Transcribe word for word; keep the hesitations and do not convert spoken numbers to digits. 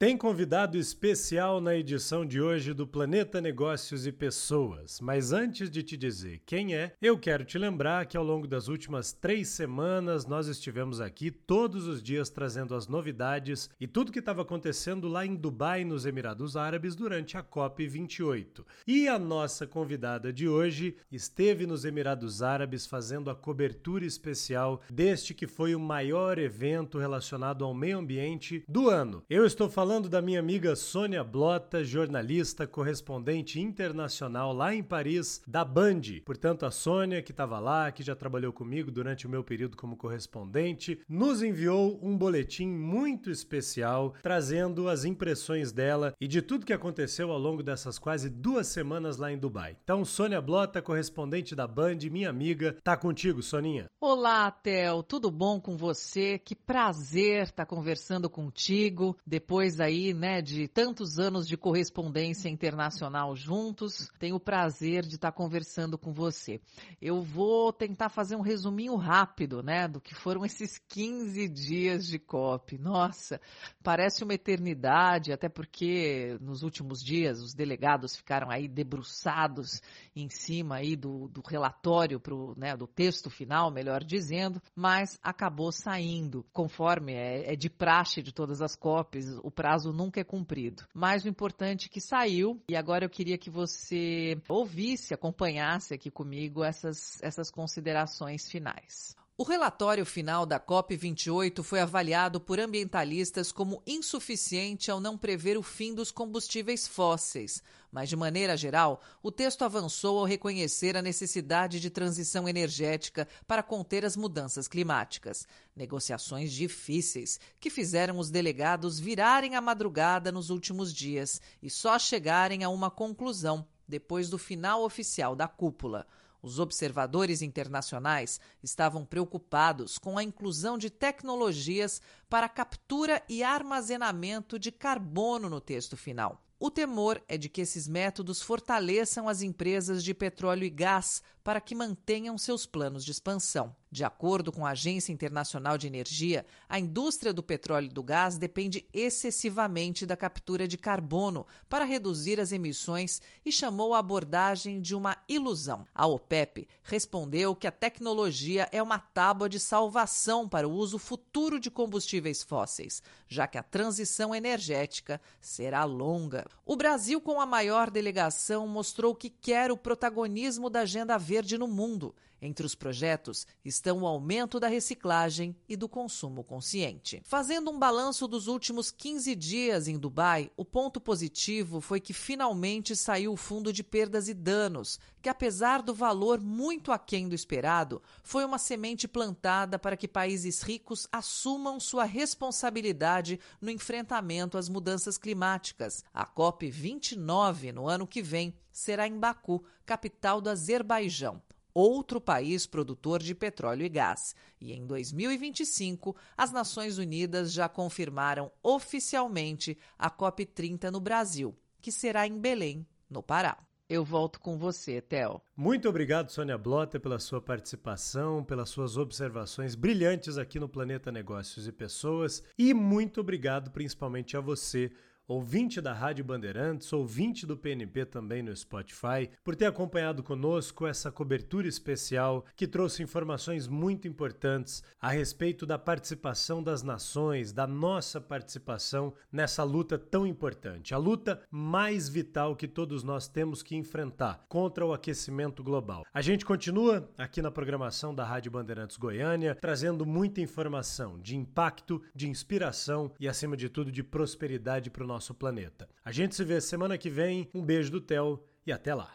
Tem convidado especial na edição de hoje do Planeta Negócios e Pessoas, mas antes de te dizer quem é, eu quero te lembrar que ao longo das últimas três semanas nós estivemos aqui todos os dias trazendo as novidades e tudo que estava acontecendo lá em Dubai, nos Emirados Árabes, durante a COP vinte e oito. E a nossa convidada de hoje esteve nos Emirados Árabes fazendo a cobertura especial deste que foi o maior evento relacionado ao meio ambiente do ano. Eu estou falando Falando da minha amiga Sônia Blota, jornalista, correspondente internacional lá em Paris, da Band. Portanto, a Sônia, que estava lá, que já trabalhou comigo durante o meu período como correspondente, nos enviou um boletim muito especial, trazendo as impressões dela e de tudo que aconteceu ao longo dessas quase duas semanas lá em Dubai. Então, Sônia Blota, correspondente da Band, minha amiga, tá contigo, Soninha. Olá, Theo, tudo bom com você? Que prazer estar conversando contigo, depois aí, né, de tantos anos de correspondência internacional juntos. Tenho o prazer de estar conversando com você. Eu vou tentar fazer um resuminho rápido, né, do que foram esses quinze dias de COP. Nossa, parece uma eternidade, até porque nos últimos dias os delegados ficaram aí debruçados em cima aí do, do relatório, pro, né, do texto final, melhor dizendo, mas acabou saindo. Conforme é, é de praxe de todas as COPs, o prazo nunca é cumprido. Mas o importante é que saiu, e agora eu queria que você ouvisse, acompanhasse aqui comigo essas, essas considerações finais. O relatório final da COP vinte e oito foi avaliado por ambientalistas como insuficiente ao não prever o fim dos combustíveis fósseis. Mas, de maneira geral, o texto avançou ao reconhecer a necessidade de transição energética para conter as mudanças climáticas. Negociações difíceis que fizeram os delegados virarem a madrugada nos últimos dias e só chegarem a uma conclusão depois do final oficial da cúpula. Os observadores internacionais estavam preocupados com a inclusão de tecnologias para captura e armazenamento de carbono no texto final. O temor é de que esses métodos fortaleçam as empresas de petróleo e gás para que mantenham seus planos de expansão. De acordo com a Agência Internacional de Energia, a indústria do petróleo e do gás depende excessivamente da captura de carbono para reduzir as emissões e chamou a abordagem de uma ilusão. A OPEP respondeu que a tecnologia é uma tábua de salvação para o uso futuro de combustíveis fósseis, já que a transição energética será longa. O Brasil, com a maior delegação, mostrou que quer o protagonismo da agenda verde no mundo. Entre os projetos estão o aumento da reciclagem e do consumo consciente. Fazendo um balanço dos últimos quinze dias em Dubai, o ponto positivo foi que finalmente saiu o fundo de perdas e danos, que apesar do valor muito aquém do esperado, foi uma semente plantada para que países ricos assumam sua responsabilidade no enfrentamento às mudanças climáticas. A COP vinte e nove, no ano que vem, será em Baku, capital do Azerbaijão, outro país produtor de petróleo e gás. E em dois mil e vinte e cinco, as Nações Unidas já confirmaram oficialmente a COP trinta no Brasil, que será em Belém, no Pará. Eu volto com você, Theo. Muito obrigado, Sônia Blota, pela sua participação, pelas suas observações brilhantes aqui no Planeta Negócios e Pessoas. E muito obrigado principalmente a você, ouvinte da Rádio Bandeirantes, ouvinte do P N P também no Spotify, por ter acompanhado conosco essa cobertura especial que trouxe informações muito importantes a respeito da participação das nações, da nossa participação nessa luta tão importante, a luta mais vital que todos nós temos que enfrentar contra o aquecimento global. A gente continua aqui na programação da Rádio Bandeirantes Goiânia, trazendo muita informação de impacto, de inspiração e, acima de tudo, de prosperidade para o nosso nosso planeta. A gente se vê semana que vem. Um beijo do Theo e até lá.